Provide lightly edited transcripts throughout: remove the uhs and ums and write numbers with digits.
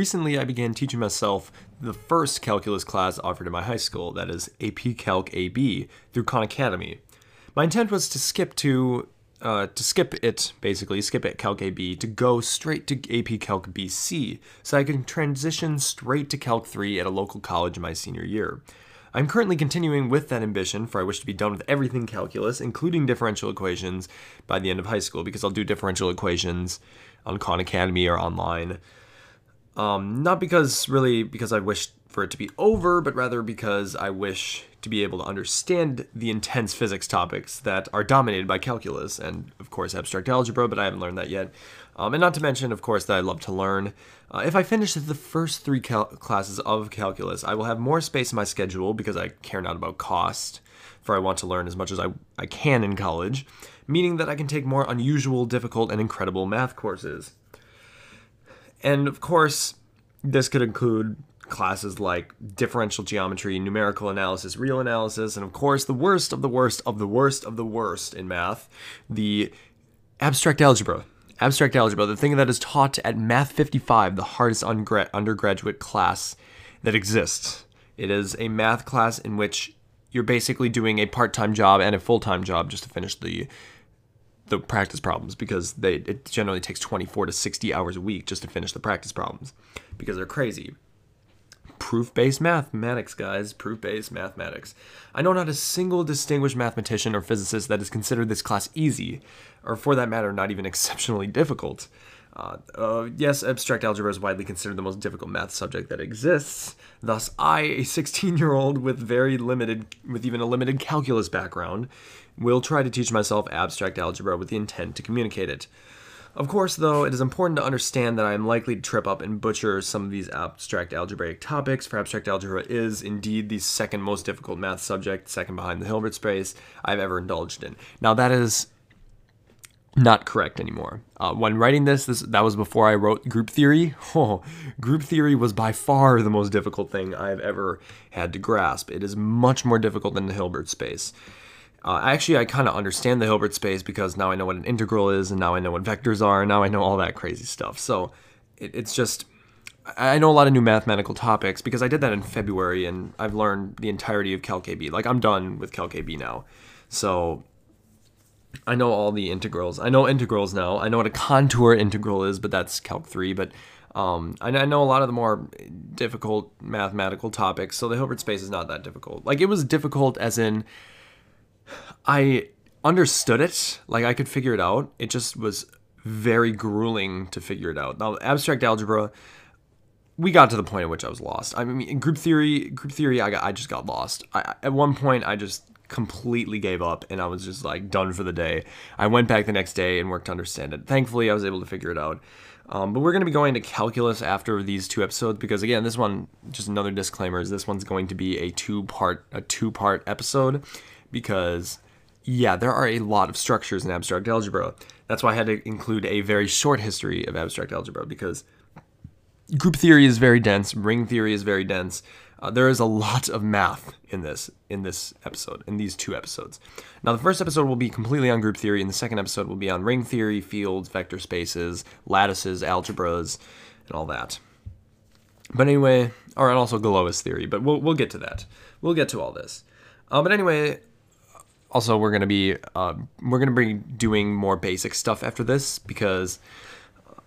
Recently, I began teaching myself the first calculus class offered in my high school, that is AP Calc AB, through Khan Academy. My intent was to skip Calc AB, to go straight to AP Calc BC, so I could transition straight to Calc 3 at a local college in my senior year. I'm currently continuing with that ambition, for I wish to be done with everything calculus, including differential equations, by the end of high school, because I'll do differential equations on Khan Academy or online. Not because I wish for it to be over, but rather because I wish to be able to understand the intense physics topics that are dominated by calculus, and of course abstract algebra, but I haven't learned that yet. And not to mention, of course, that I love to learn. If I finish the first three classes of calculus, I will have more space in my schedule because I care not about cost, for I want to learn as much as I can in college, meaning that I can take more unusual, difficult, and incredible math courses. And of course, this could include classes like differential geometry, numerical analysis, real analysis, and of course the worst of the worst of the worst of the worst in math, the abstract algebra. Abstract algebra, the thing that is taught at Math 55, the hardest undergraduate class that exists. It is a math class in which you're basically doing a part-time job and a full-time job just to finish the practice problems, because it generally takes 24 to 60 hours a week just to finish the practice problems, because they're crazy. Proof-based mathematics, guys. Proof-based mathematics. I know not a single distinguished mathematician or physicist that has considered this class easy, or for that matter, not even exceptionally difficult. Yes, abstract algebra is widely considered the most difficult math subject that exists. Thus, I, a 16-year-old with even a limited calculus background, will try to teach myself abstract algebra with the intent to communicate it. Of course, though, it is important to understand that I am likely to trip up and butcher some of these abstract algebraic topics, for abstract algebra is indeed the second most difficult math subject, second behind the Hilbert space, I've ever indulged in. Now, that is not correct anymore. When writing that was before I wrote group theory. Oh, group theory was by far the most difficult thing I've ever had to grasp. It is much more difficult than the Hilbert space. Actually, I kind of understand the Hilbert space because now I know what an integral is, and now I know what vectors are, and now I know all that crazy stuff. So it's just, I know a lot of new mathematical topics because I did that in February, and I've learned the entirety of Calc AB. Like, I'm done with Calc AB now. So I know all the integrals. I know integrals now. I know what a contour integral is, but that's Calc 3. But I know a lot of the more difficult mathematical topics, so the Hilbert space is not that difficult. Like, it was difficult as in, I understood it, like I could figure it out. It just was very grueling to figure it out. Now, abstract algebra, we got to the point at which I was lost. I mean, in group theory, I just got lost. At one point, I just completely gave up, and I was just like done for the day. I went back the next day and worked to understand it. Thankfully, I was able to figure it out. But we're going to be going to calculus after these two episodes because, again, this one, just another disclaimer, is this one's going to be a two-part episode. Because, yeah, there are a lot of structures in abstract algebra. That's why I had to include a very short history of abstract algebra, because group theory is very dense, ring theory is very dense. There is a lot of math in these two episodes. Now, the first episode will be completely on group theory, and the second episode will be on ring theory, fields, vector spaces, lattices, algebras, and all that. But anyway, and also Galois theory, but we'll get to that. We'll get to all this. But anyway, also, we're gonna be doing more basic stuff after this because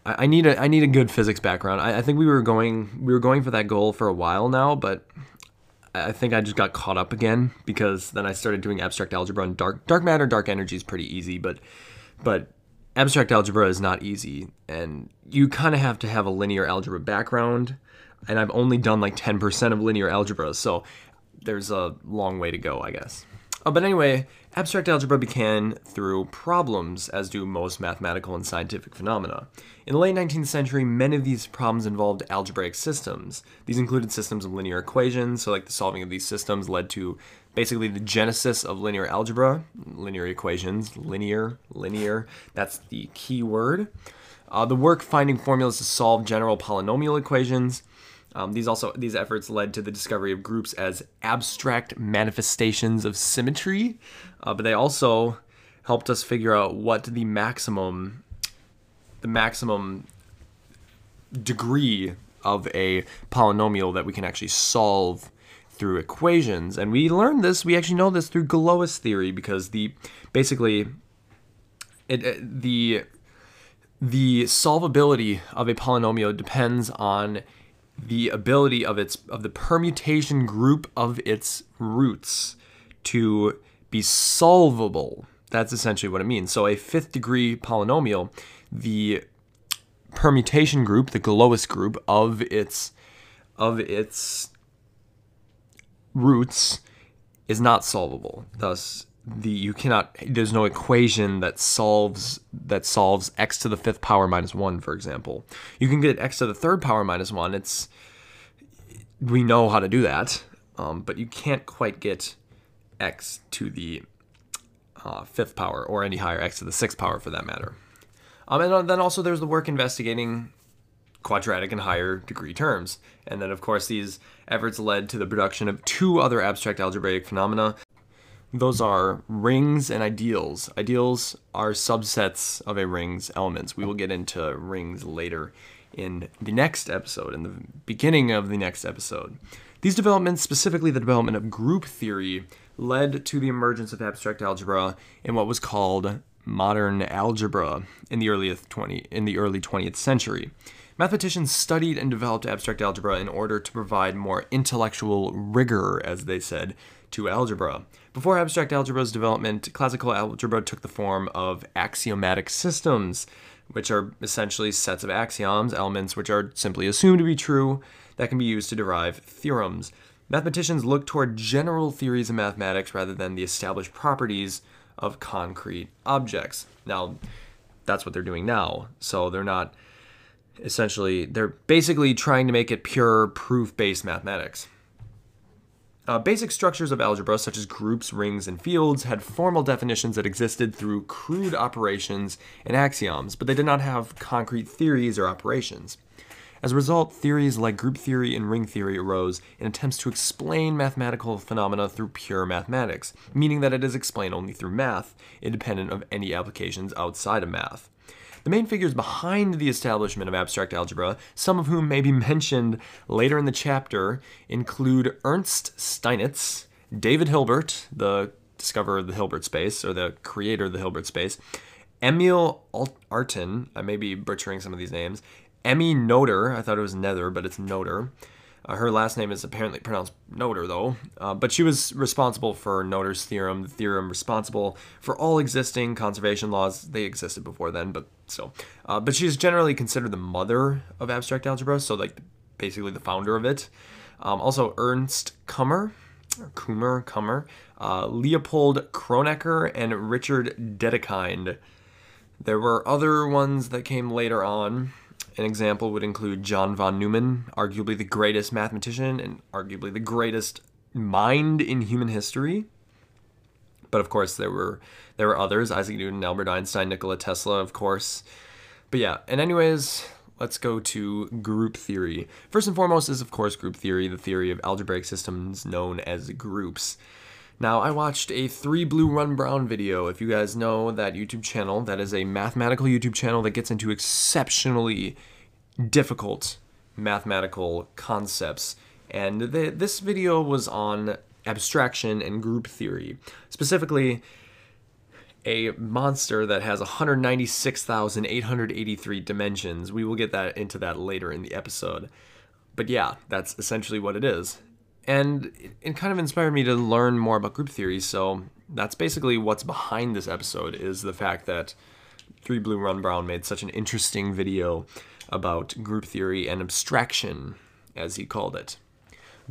I need a good physics background. I think we were going for that goal for a while now, but I think I just got caught up again because then I started doing abstract algebra, and dark matter, dark energy is pretty easy, but abstract algebra is not easy, and you kind of have to have a linear algebra background, and I've only done like 10% of linear algebra, so there's a long way to go, I guess. But anyway, abstract algebra began through problems, as do most mathematical and scientific phenomena. In the late 19th century, many of these problems involved algebraic systems. These included systems of linear equations, so like the solving of these systems led to basically the genesis of linear algebra, linear equations, linear, that's the key word. The work finding formulas to solve general polynomial equations. These efforts led to the discovery of groups as abstract manifestations of symmetry, but they also helped us figure out what the maximum degree of a polynomial that we can actually solve through equations. And we learned this, we actually know this through Galois theory, because the solvability of a polynomial depends on the ability of the permutation group of its roots to be solvable. That's essentially what it means. So a fifth-degree polynomial, the permutation group, the Galois group of its roots, is not solvable. Thus, there's no equation that solves x to the fifth power minus 1, for example. You can get x to the third power minus 1. We know how to do that, but you can't quite get x to the fifth power, or any higher, x to the sixth power for that matter. And then also there's the work investigating quadratic and higher degree terms. And then of course these efforts led to the production of two other abstract algebraic phenomena. Those are rings and ideals. Ideals are subsets of a ring's elements. We will get into rings later in the next episode, in the beginning of the next episode. These developments, specifically the development of group theory, led to the emergence of abstract algebra in what was called modern algebra in the early 20th century. Mathematicians studied and developed abstract algebra in order to provide more intellectual rigor, as they said, to algebra. Before abstract algebra's development, classical algebra took the form of axiomatic systems, which are essentially sets of axioms, elements which are simply assumed to be true, that can be used to derive theorems. Mathematicians looked toward general theories of mathematics rather than the established properties of concrete objects. Now, that's what they're doing now, so they're not essentially, they're basically trying to make it pure proof-based mathematics. Basic structures of algebra, such as groups, rings, and fields, had formal definitions that existed through crude operations and axioms, but they did not have concrete theories or operations. As a result, theories like group theory and ring theory arose in attempts to explain mathematical phenomena through pure mathematics, meaning that it is explained only through math, independent of any applications outside of math. The main figures behind the establishment of abstract algebra, some of whom may be mentioned later in the chapter, include Ernst Steinitz, David Hilbert, the discoverer of the Hilbert space, or the creator of the Hilbert space, Emil Artin, I may be butchering some of these names, Emmy Noether, I thought it was Nether, but it's Noether. Her last name is apparently pronounced Noether, though, but she was responsible for Noether's theorem, the theorem responsible for all existing conservation laws. They existed before then, but still. But she's generally considered the mother of abstract algebra, so like basically the founder of it. Also Ernst Kummer, Leopold Kronecker, and Richard Dedekind. There were other ones that came later on. An example would include John von Neumann, arguably the greatest mathematician and arguably the greatest mind in human history. But of course, there were others, Isaac Newton, Albert Einstein, Nikola Tesla, of course. But yeah, and anyways, let's go to group theory. First and foremost is, of course, group theory, the theory of algebraic systems known as groups. Now, I watched a 3Blue1Brown video. If you guys know that YouTube channel, that is a mathematical YouTube channel that gets into exceptionally difficult mathematical concepts. And this video was on abstraction and group theory, specifically a monster that has 196,883 dimensions. We will get into that later in the episode. But yeah, that's essentially what it is. And it kind of inspired me to learn more about group theory, so that's basically what's behind this episode, is the fact that 3Blue1Brown made such an interesting video about group theory and abstraction, as he called it.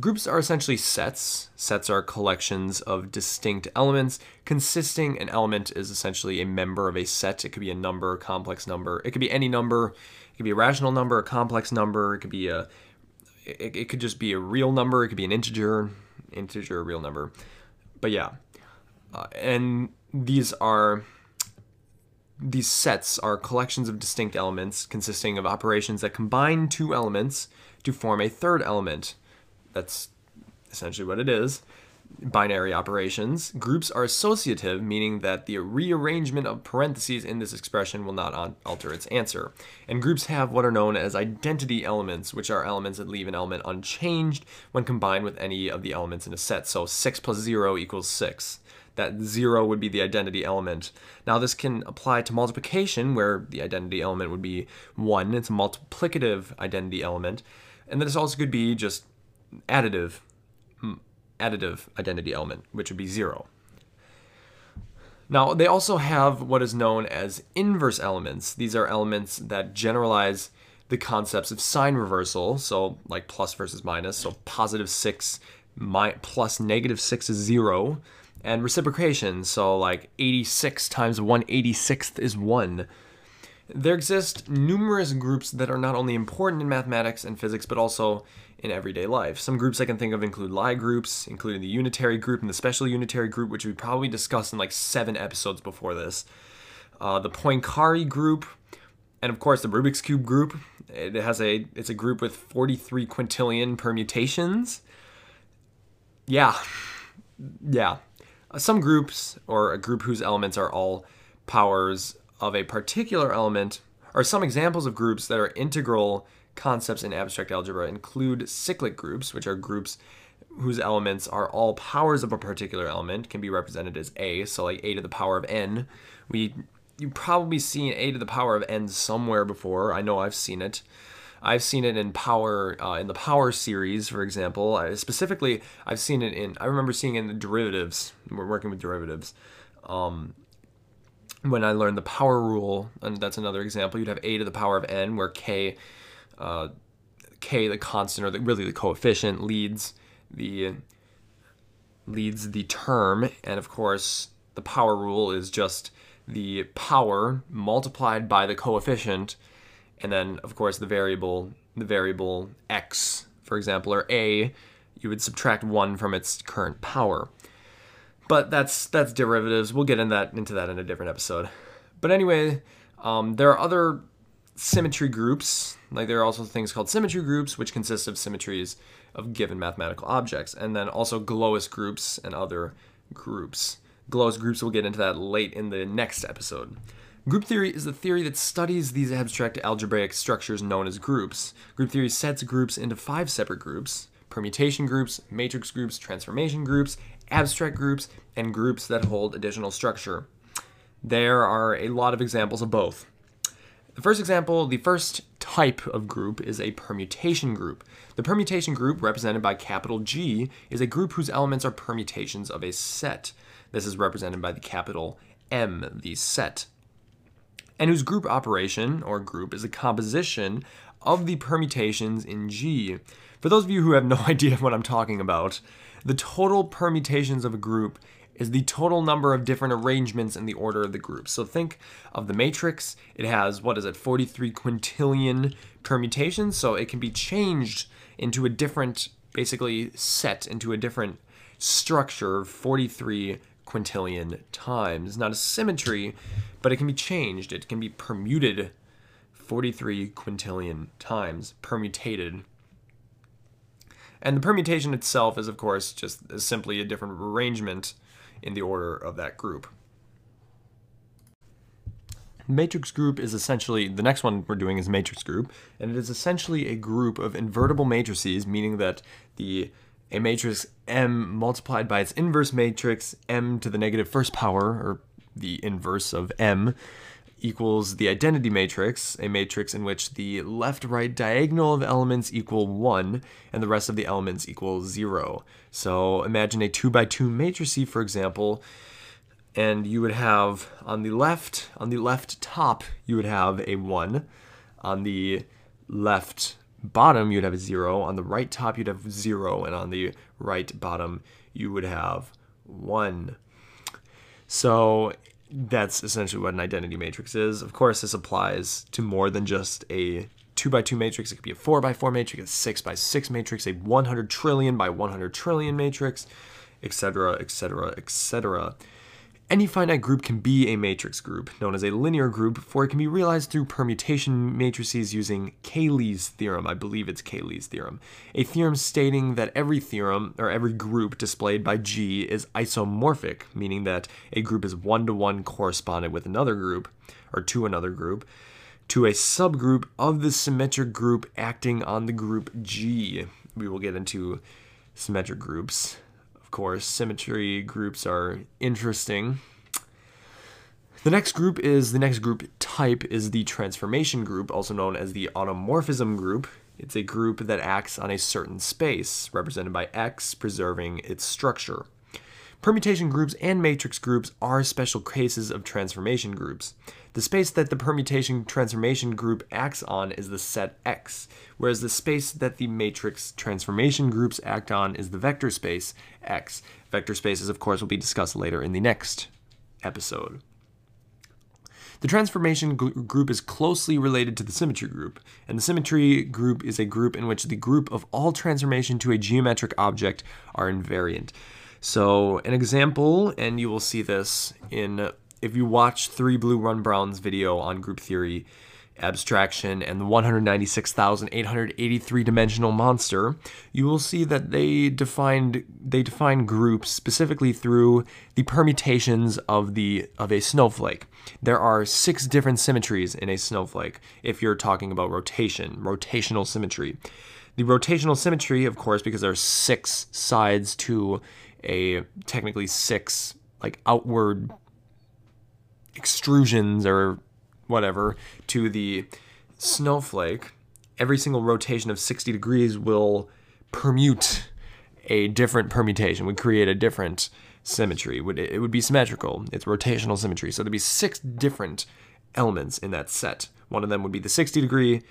Groups are essentially sets. Sets are collections of distinct elements. Consisting an element is essentially a member of a set. It could be a number, a complex number. It could be any number. It could be a rational number, a complex number. It could be a... It could just be a real number. It could be an integer, a real number. But yeah, and these sets are collections of distinct elements consisting of operations that combine two elements to form a third element. That's essentially what it is. binary operations. Groups are associative, meaning that the rearrangement of parentheses in this expression will not alter its answer. And groups have what are known as identity elements, which are elements that leave an element unchanged when combined with any of the elements in a set. So 6 + 0 = 6. That 0 would be the identity element. Now this can apply to multiplication, where the identity element would be 1. It's a multiplicative identity element. And then this also could be just additive identity element, which would be 0. Now, they also have what is known as inverse elements. These are elements that generalize the concepts of sign reversal, so like plus versus minus, so positive 6 plus negative 6 is 0, and reciprocation, so like 86 times 1/86 is 1. There exist numerous groups that are not only important in mathematics and physics, but also in everyday life. Some groups I can think of include Lie groups, including the unitary group and the special unitary group, which we probably discussed in like 7 episodes before this. The Poincaré group, and of course the Rubik's Cube group. It's a group with 43 quintillion permutations. Yeah. Some groups, or a group whose elements are all powers of a particular element, are some examples of groups that are integral concepts in abstract algebra include cyclic groups, which are groups whose elements are all powers of a particular element, can be represented as a, so like a to the power of n. You've probably seen a to the power of n somewhere before. I know I've seen it. I've seen it in power, in the power series, for example. I remember seeing it in the derivatives. We're working with derivatives. When I learned the power rule, and that's another example, you'd have a to the power of n, where k, the constant, or really the coefficient, leads the term, and of course the power rule is just the power multiplied by the coefficient, and then of course the variable x, for example, or a, you would subtract 1 from its current power. But that's derivatives. We'll get into that in a different episode. But anyway, there are other symmetry groups. Like there are also things called symmetry groups, which consist of symmetries of given mathematical objects, and then also Galois groups and other groups. Galois groups, we'll get into that late in the next episode. Group theory is the theory that studies these abstract algebraic structures known as groups. Group theory sets groups into 5 separate groups: permutation groups, matrix groups, transformation groups, abstract groups, and groups that hold additional structure. There are a lot of examples of both. The first type of group is a permutation group. The permutation group, represented by capital G, is a group whose elements are permutations of a set. This is represented by the capital M, the set, and whose group operation, or group, is a composition of the permutations in G. For those of you who have no idea what I'm talking about, the total permutations of a group is the total number of different arrangements in the order of the group. So think of the matrix. It has, 43 quintillion permutations, so it can be changed into a different, basically set into a different structure 43 quintillion times. It's not a symmetry, but it can be changed. It can be permuted 43 quintillion times, permutated. And the permutation itself is, of course, just simply a different arrangement in the order of that group. Matrix group is essentially, the next one we're doing is matrix group, and it is essentially a group of invertible matrices, meaning that a matrix M multiplied by its inverse matrix M to the negative first power, or the inverse of M, equals the identity matrix, a matrix in which the left-right diagonal of elements equal 1, and the rest of the elements equal 0. So imagine a 2x2 matrix, for example, and you would have on the left top, you would have a 1, on the left bottom, you'd have a 0, on the right top, you'd have 0, and on the right bottom, you would have 1. So that's essentially what an identity matrix is. Of course, this applies to more than just a 2x2 matrix. It could be a 4x4 matrix, a 6x6 matrix, a 100 trillion by 100 trillion matrix, etc., etc., etc. Any finite group can be a matrix group, known as a linear group, for it can be realized through permutation matrices using Cayley's theorem, I believe it's Cayley's theorem, a theorem stating that every theorem, or every group displayed by G is isomorphic, meaning that a group is one-to-one correspondent with another group, or to another group, to a subgroup of the symmetric group acting on the group G. We will get into symmetric groups. Of course, symmetry groups are interesting. The next group type is the transformation group, also known as the automorphism group. It's a group that acts on a certain space, represented by X, preserving its structure. Permutation groups and matrix groups are special cases of transformation groups. The space that the permutation transformation group acts on is the set X, whereas the space that the matrix transformation groups act on is the vector space X. Vector spaces, of course, will be discussed later in the next episode. The transformation group is closely related to the symmetry group, and the symmetry group is a group in which the group of all transformation to a geometric object are invariant. So an example, and you will see this in, if you watch 3Blue1Brown's video on group theory, abstraction, and the 196,883 dimensional monster, you will see that they define groups specifically through the permutations of a snowflake. There are 6 different symmetries in a snowflake if you're talking about rotational symmetry. The rotational symmetry, of course, because there are 6 sides to a technically 6 like outward extrusions or whatever to the snowflake, every single rotation of 60 degrees will permute a different permutation, would create a different symmetry. It would be symmetrical. It's rotational symmetry. So there'd be 6 different elements in that set. One of them would be the 60 degree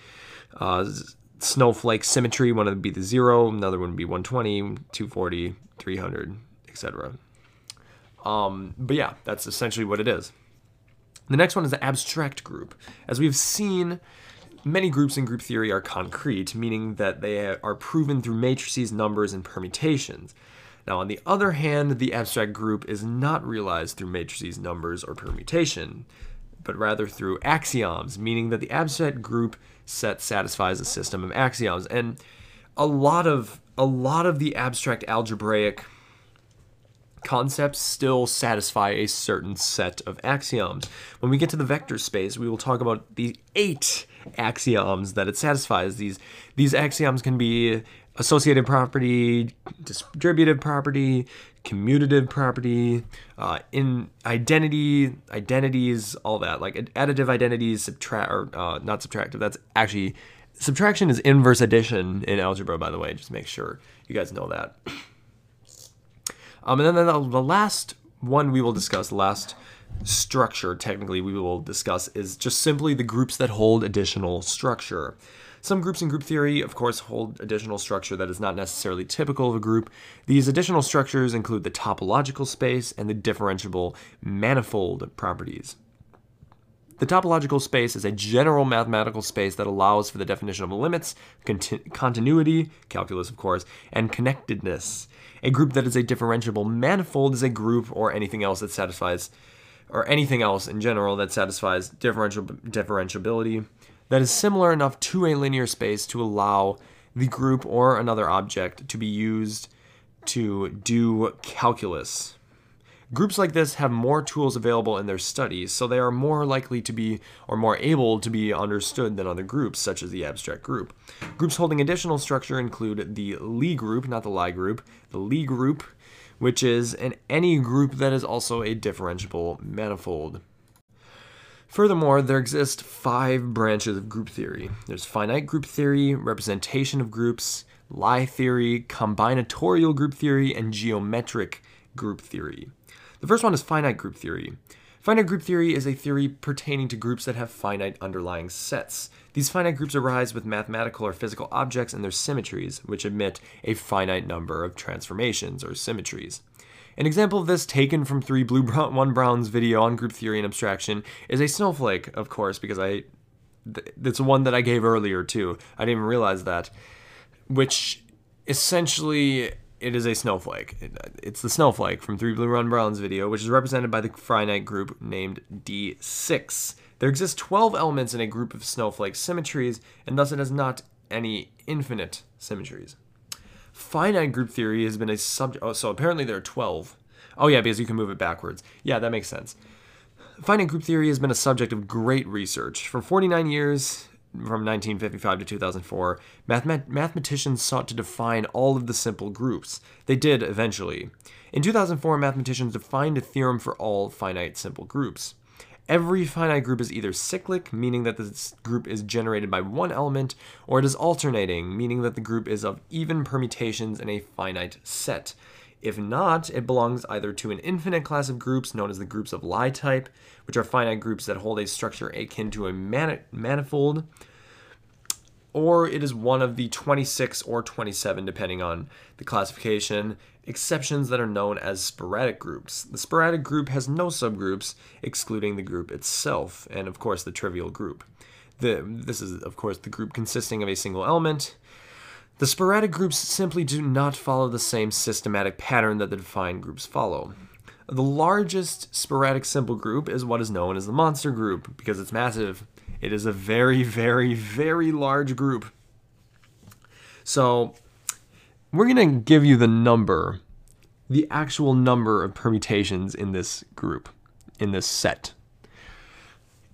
snowflake symmetry, one would be the 0, another one would be 120, 240, 300, etc. But yeah, that's essentially what it is. The next one is the abstract group. As we've seen, many groups in group theory are concrete, meaning that they are proven through matrices, numbers, and permutations. Now, on the other hand, the abstract group is not realized through matrices, numbers, or permutation, but rather through axioms, meaning that the abstract group set satisfies a system of axioms. And a lot of the abstract algebraic concepts still satisfy a certain set of axioms. When we get to the vector space, we will talk about the 8 axioms that it satisfies. These axioms can be associative property, distributive property, commutative property, identities, all that, like additive identities, not subtractive. That's actually, subtraction is inverse addition in algebra, by the way, just make sure you guys know that. And then the last one we will discuss, the last structure technically we will discuss, is just simply the groups that hold additional structure. Some groups in group theory, of course, hold additional structure that is not necessarily typical of a group. These additional structures include the topological space and the differentiable manifold properties. The topological space is a general mathematical space that allows for the definition of limits, continuity, calculus of course, and connectedness. A group that is a differentiable manifold is a group or anything else that satisfies, or anything else in general that satisfies differentiability, that is similar enough to a linear space to allow the group or another object to be used to do calculus. Groups like this have more tools available in their studies, so they are more likely to be, or more able to be, understood than other groups, such as the abstract group. Groups holding additional structure include the Lie group, not the Lie group, the Lie group, which is any group that is also a differentiable manifold. Furthermore, there exist 5 branches of group theory. There's finite group theory, representation of groups, Lie theory, combinatorial group theory, and geometric group theory. The first one is finite group theory. Finite group theory is a theory pertaining to groups that have finite underlying sets. These finite groups arise with mathematical or physical objects and their symmetries, which admit a finite number of transformations or symmetries. An example of this, taken from 3Blue1Brown's video on group theory and abstraction, is a snowflake, of course, because that's one that I gave earlier too. I didn't even realize that, which essentially it is a snowflake. It's the snowflake from 3Blue1Brown's video, which is represented by the finite group named D6. There exist 12 elements in a group of snowflake symmetries, and thus it has not any infinite symmetries. Finite group theory has been a subject... Oh, so apparently there are 12. Oh yeah, because you can move it backwards. Yeah, that makes sense. Finite group theory has been a subject of great research. For 49 years... From 1955 to 2004, mathematicians sought to define all of the simple groups. They did eventually. In 2004, mathematicians defined a theorem for all finite simple groups. Every finite group is either cyclic, meaning that this group is generated by one element, or it is alternating, meaning that the group is of even permutations in a finite set. If not, it belongs either to an infinite class of groups known as the groups of Lie type, which are finite groups that hold a structure akin to a manifold, or it is one of the 26 or 27, depending on the classification, exceptions that are known as sporadic groups. The sporadic group has no subgroups, excluding the group itself, and of course the trivial group. This is, of course, the group consisting of a single element. The sporadic groups simply do not follow the same systematic pattern that the defined groups follow. The largest sporadic simple group is what is known as the monster group, because it's massive. It is a very, very, very large group. So we're going to give you the number, the actual number of permutations in this group, in this set.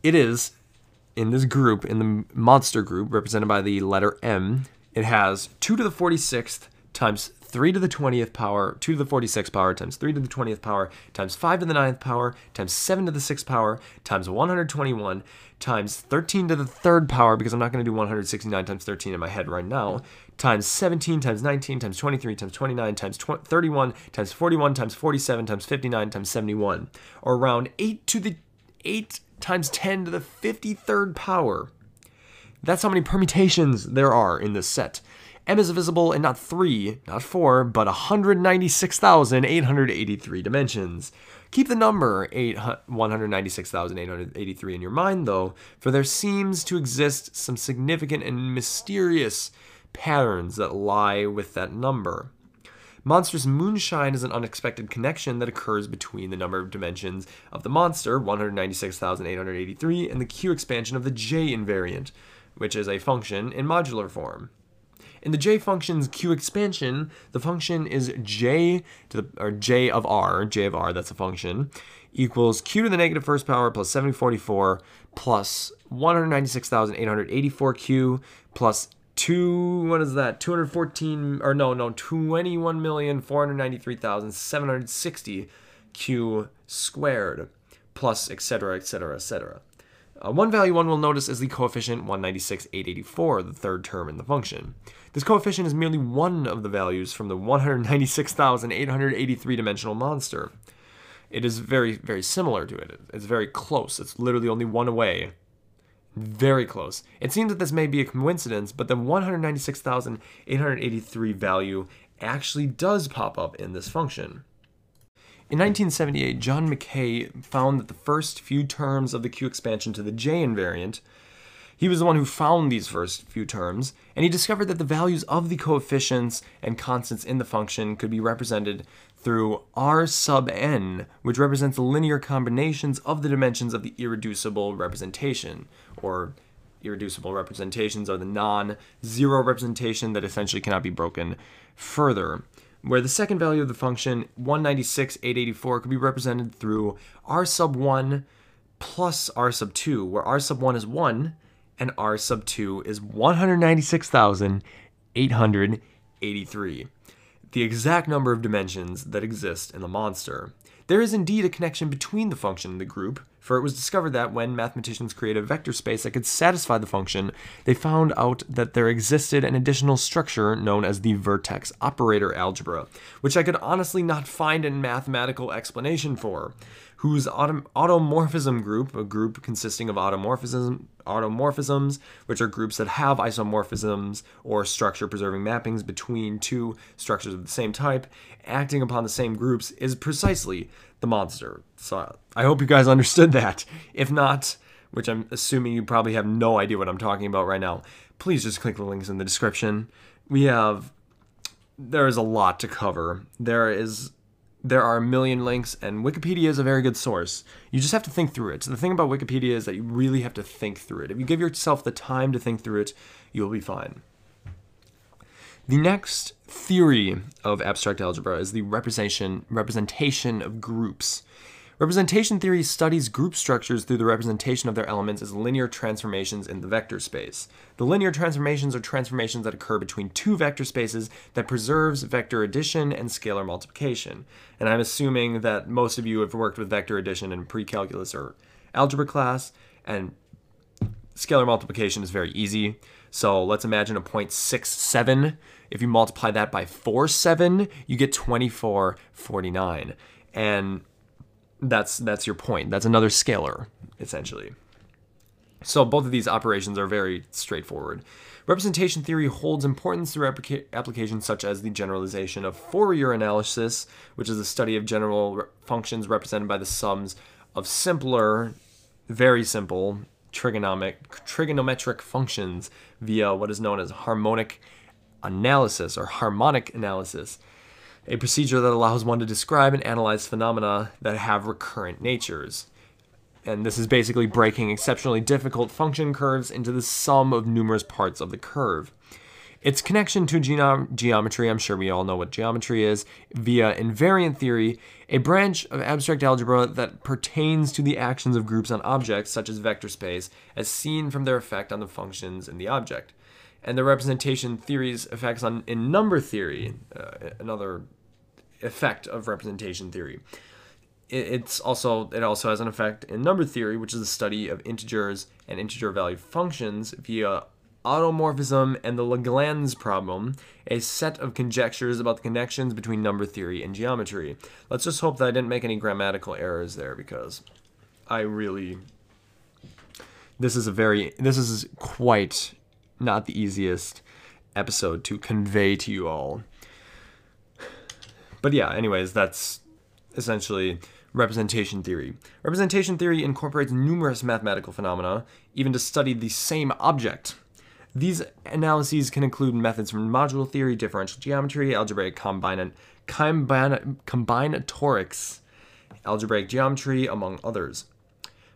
It is, in this group, in the monster group, represented by the letter M, it has 2 to the 46th times 3 to the 20th power, 2 to the 46th power times 3 to the 20th power times 5 to the 9th power times 7 to the 6th power times 121 times 13 to the 3rd power, because I'm not going to do 169 times 13 in my head right now, times 17 times 19 times 23 times 29 times 31 times 41 times 47 times 59 times 71, or around 8 times 10 to the 53rd power. That's how many permutations there are in this set. M is divisible in not 3, not 4, but 196,883 dimensions. Keep the number 196,883 in your mind, though, for there seems to exist some significant and mysterious patterns that lie with that number. Monstrous Moonshine is an unexpected connection that occurs between the number of dimensions of the monster, 196,883, and the Q expansion of the J invariant, which is a function in modular form. In the J function's Q expansion, the function is J of R, that's a function, equals Q to the negative first power plus 7044 plus 196,884 Q plus 21,493,760 Q squared plus etc. etc. etc. One value one will notice is the coefficient 196,884, the third term in the function. This coefficient is merely one of the values from the 196,883 dimensional monster. It is very, very similar to it. It's very close. It's literally only one away. Very close. It seems that this may be a coincidence, but the 196,883 value actually does pop up in this function. In 1978, John McKay found that the first few terms of the Q expansion to the J invariant, he was the one who found these first few terms, and he discovered that the values of the coefficients and constants in the function could be represented through R sub n, which represents the linear combinations of the dimensions of the irreducible representation, or irreducible representations are the non-zero representation that essentially cannot be broken further, where the second value of the function, 196,884, could be represented through r sub 1 plus r sub 2, where r sub 1 is 1 and r sub 2 is 196,883, the exact number of dimensions that exist in the monster. There is indeed a connection between the function and the group, for it was discovered that when mathematicians created a vector space that could satisfy the function, they found out that there existed an additional structure known as the vertex operator algebra, which I could honestly not find a mathematical explanation for, whose automorphism group, a group consisting of automorphisms, which are groups that have isomorphisms or structure-preserving mappings between two structures of the same type, acting upon the same groups, is precisely the monster. So I hope you guys understood that. If not, which I'm assuming you probably have no idea what I'm talking about right now, please just click the links in the description. We have there is a lot to cover. There are a million links, and Wikipedia is a very good source. You just have to think through it. So the thing about Wikipedia is that you really have to think through it. If you give yourself the time to think through it, you'll be fine. The next theory of abstract algebra is the representation of groups. Representation theory studies group structures through the representation of their elements as linear transformations in the vector space. The linear transformations are transformations that occur between two vector spaces that preserves vector addition and scalar multiplication. And I'm assuming that most of you have worked with vector addition in pre-calculus or algebra class, and scalar multiplication is very easy. So let's imagine a 0.67. If you multiply that by 47, you get 2449. And that's your point. That's another scalar, essentially. So both of these operations are very straightforward. Representation theory holds importance through applications such as the generalization of Fourier analysis, which is the study of general functions represented by the sums of simpler, very simple, trigonometric functions via what is known as harmonic analysis, a procedure that allows one to describe and analyze phenomena that have recurrent natures. And this is basically breaking exceptionally difficult function curves into the sum of numerous parts of the curve. Its connection to geometry, I'm sure we all know what geometry is, via invariant theory, a branch of abstract algebra that pertains to the actions of groups on objects, such as vector space, as seen from their effect on the functions in the object. And the representation theory's effects in number theory, another effect of representation theory. It also has an effect in number theory, which is the study of integers and integer valued functions via automorphism and the Langlands problem, a set of conjectures about the connections between number theory and geometry. Let's just hope that I didn't make any grammatical errors there, because this is quite not the easiest episode to convey to you all. But yeah, anyways, that's essentially representation theory. Representation theory incorporates numerous mathematical phenomena, even to study the same object. These analyses can include methods from module theory, differential geometry, algebraic combinatorics, algebraic geometry, among others.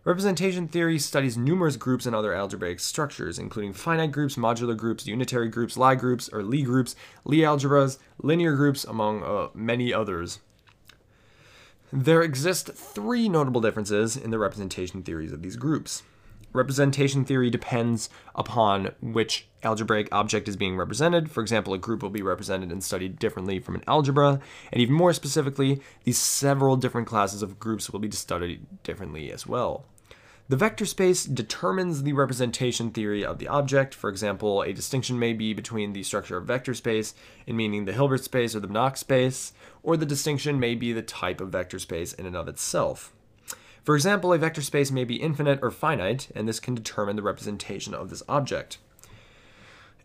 Representation theory studies numerous groups and other algebraic structures, including finite groups, modular groups, unitary groups, Lie groups, or Lie groups, Lie algebras, linear groups, among many others. There exist three notable differences in the representation theories of these groups. Representation theory depends upon which algebraic object is being represented. For example, a group will be represented and studied differently from an algebra, and even more specifically, these several different classes of groups will be studied differently as well. The vector space determines the representation theory of the object. For example, a distinction may be between the structure of vector space and meaning the Hilbert space or the Banach space, or the distinction may be the type of vector space in and of itself. For example, a vector space may be infinite or finite, and this can determine the representation of this object.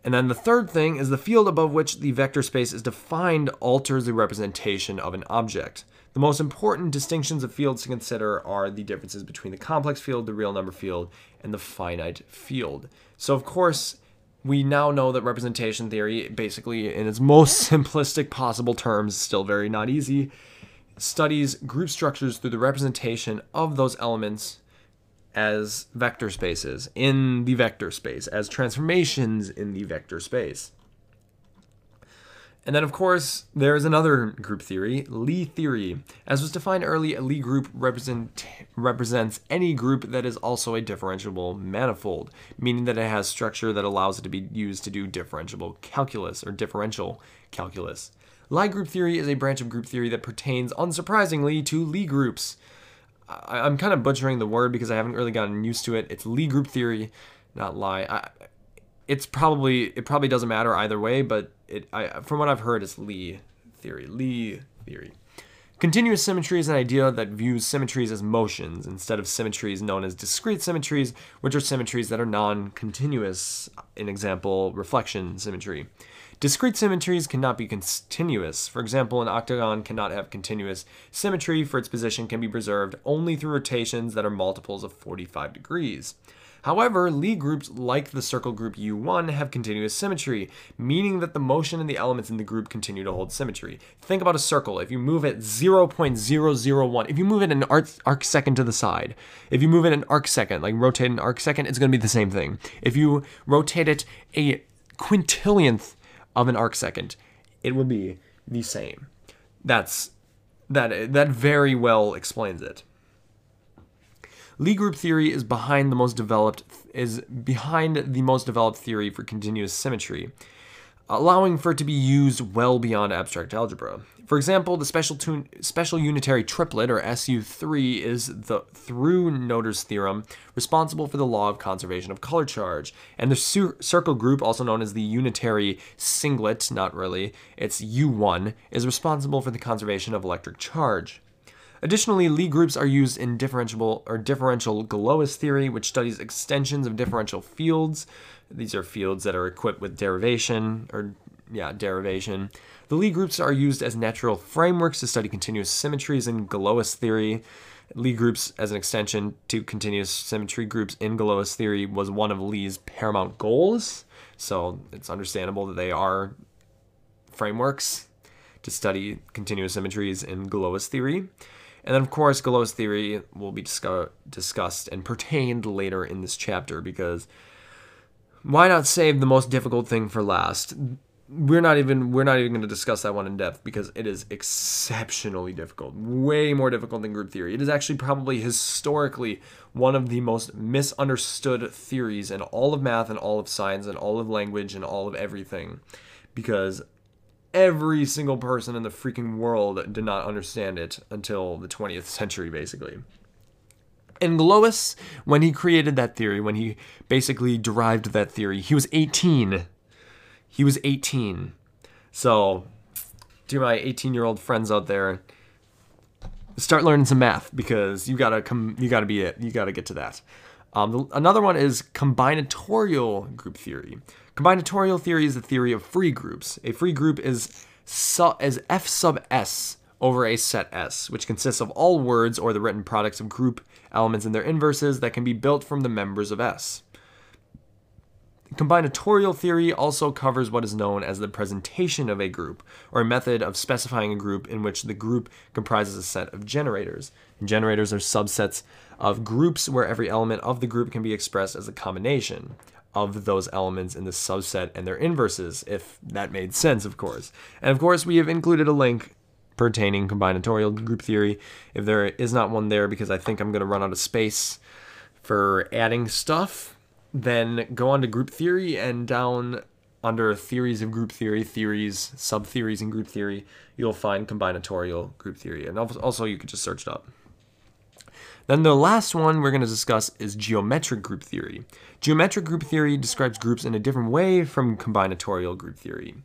And then the third thing is the field above which the vector space is defined alters the representation of an object. The most important distinctions of fields to consider are the differences between the complex field, the real number field, and the finite field. So of course, we now know that representation theory, basically in its most simplistic possible terms, still very not easy, studies group structures through the representation of those elements as vector spaces in the vector space, as transformations in the vector space. And then, of course, there is another group theory, Lie theory. As was defined early, a Lie group represents any group that is also a differentiable manifold, meaning that it has structure that allows it to be used to do differential calculus. Lie group theory is a branch of group theory that pertains, unsurprisingly, to Lie groups. I'm kind of butchering the word because I haven't really gotten used to it. It's Lie group theory, not Lie. It probably doesn't matter either way, but from what I've heard, it's Lie theory. Lie theory. Continuous symmetry is an idea that views symmetries as motions instead of symmetries known as discrete symmetries, which are symmetries that are non-continuous. An example, reflection symmetry. Discrete symmetries cannot be continuous. For example, an octagon cannot have continuous symmetry, for its position can be preserved only through rotations that are multiples of 45 degrees. However, Lie groups like the circle group U1 have continuous symmetry, meaning that the motion and the elements in the group continue to hold symmetry. Think about a circle. If you move it 0.001, if you move it an arc second to the side, if you move it an arc second, like rotate an arc second, it's going to be the same thing. If you rotate it a quintillionth of an arc second, it will be the same. That very well explains it. Lie group theory is behind the most developed theory for continuous symmetry, allowing for it to be used well beyond abstract algebra. For example, the special unitary triplet, or SU3, is through Noether's theorem responsible for the law of conservation of color charge, and the circle group, also known as the unitary singlet, not really, it's U1, is responsible for the conservation of electric charge. Additionally, Lie groups are used in differential Galois theory, which studies extensions of differential fields. These are fields that are equipped with derivation, or derivation. The Lie groups are used as natural frameworks to study continuous symmetries in Galois theory. Lie groups as an extension to continuous symmetry groups in Galois theory was one of Lie's paramount goals, so it's understandable that they are frameworks to study continuous symmetries in Galois theory. And then, of course, Galois theory will be discussed and pertained later in this chapter, because why not save the most difficult thing for last? We're not even going to discuss that one in depth, because it is exceptionally difficult, way more difficult than group theory. It is actually probably historically one of the most misunderstood theories in all of math and all of science and all of language and all of everything, because every single person in the freaking world did not understand it until the 20th century, basically. And Galois, when he created that theory, when he basically derived that theory, he was 18. He was 18. So, to my 18-year-old friends out there, start learning some math, because you gotta get to that. Another one is combinatorial group theory. Combinatorial theory is the theory of free groups. A free group is F sub S over a set S, which consists of all words or the written products of group elements and their inverses that can be built from the members of S. Combinatorial theory also covers what is known as the presentation of a group, or a method of specifying a group in which the group comprises a set of generators. And generators are subsets of groups where every element of the group can be expressed as a combination of those elements in the subset and their inverses, if that made sense, of course. And of course, we have included a link pertaining combinatorial group theory, if there is not one there, because I think I'm going to run out of space for adding stuff. Then go on to group theory, and down under theories of group theory, theories, sub-theories in group theory, you'll find combinatorial group theory. And also you could just search it up. Then the last one we're going to discuss is geometric group theory. Geometric group theory describes groups in a different way from combinatorial group theory.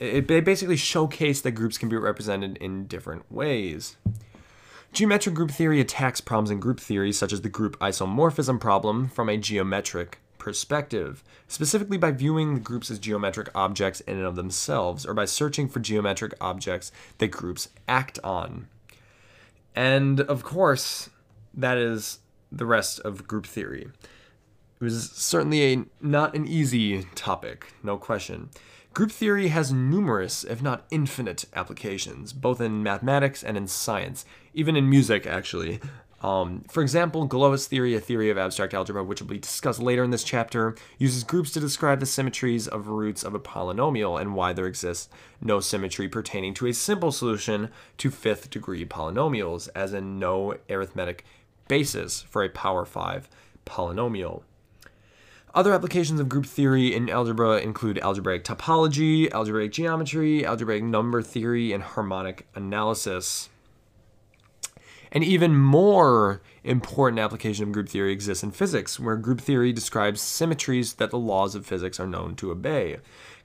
They basically showcase that groups can be represented in different ways. Geometric group theory attacks problems in group theory, such as the group isomorphism problem, from a geometric perspective, specifically by viewing the groups as geometric objects in and of themselves, or by searching for geometric objects that groups act on. And, of course, that is the rest of group theory. It was certainly not an easy topic, no question. Group theory has numerous, if not infinite, applications, both in mathematics and in science, even in music, actually. For example, Galois theory, a theory of abstract algebra, which will be discussed later in this chapter, uses groups to describe the symmetries of roots of a polynomial and why there exists no symmetry pertaining to a simple solution to fifth-degree polynomials, as in no arithmetic basis for a power 5 polynomial. Other applications of group theory in algebra include algebraic topology, algebraic geometry, algebraic number theory, and harmonic analysis. An even more important application of group theory exists in physics, where group theory describes symmetries that the laws of physics are known to obey.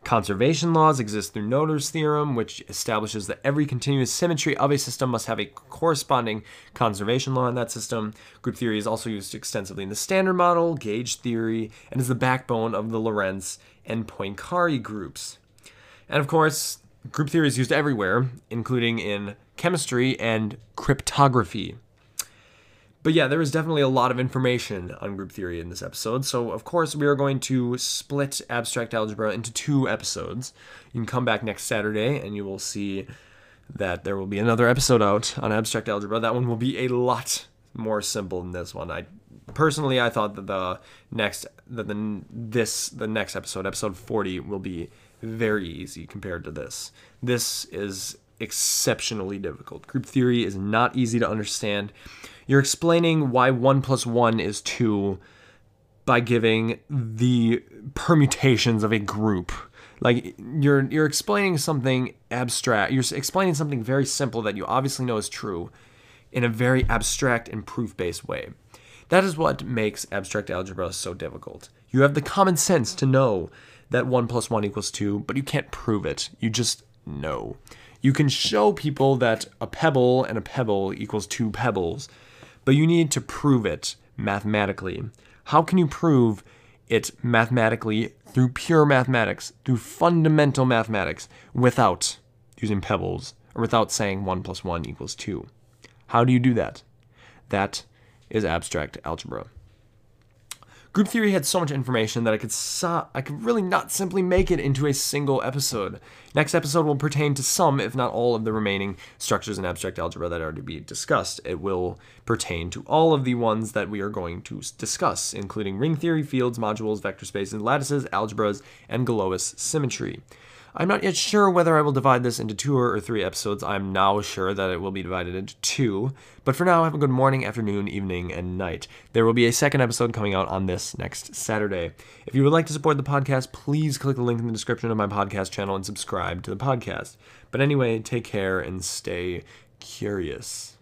Conservation laws exist through Noether's theorem, which establishes that every continuous symmetry of a system must have a corresponding conservation law in that system. Group theory is also used extensively in the Standard Model, gauge theory, and is the backbone of the Lorentz and Poincaré groups. And of course, group theory is used everywhere, including in chemistry and cryptography. But yeah, there is definitely a lot of information on group theory in this episode, so of course we are going to split abstract algebra into two episodes. You can come back next Saturday and you will see that there will be another episode out on abstract algebra. That one will be a lot more simple than this one. Personally, I thought that the next episode 40, will be very easy compared to this. This is exceptionally difficult. Group theory is not easy to understand. You're explaining why 1 + 1 is 2 by giving the permutations of a group. Like you're explaining something abstract. You're explaining something very simple that you obviously know is true in a very abstract and proof-based way. That is what makes abstract algebra so difficult. You have the common sense to know that 1 + 1 = 2, but you can't prove it. You just know. You can show people that a pebble and a pebble equals 2 pebbles, but you need to prove it mathematically. How can you prove it mathematically through pure mathematics, through fundamental mathematics, without using pebbles or without saying 1 + 1 = 2? How do you do that? That is abstract algebra. Group theory had so much information that I could really not simply make it into a single episode. Next episode will pertain to some, if not all, of the remaining structures in abstract algebra that are to be discussed. It will pertain to all of the ones that we are going to discuss, including ring theory, fields, modules, vector spaces, lattices, algebras, and Galois symmetry. I'm not yet sure whether I will divide this into 2 or 3 episodes. I'm now sure that it will be divided into 2, but for now, have a good morning, afternoon, evening, and night. There will be a second episode coming out on this next Saturday. If you would like to support the podcast, please click the link in the description of my podcast channel and subscribe to the podcast. But anyway, take care and stay curious.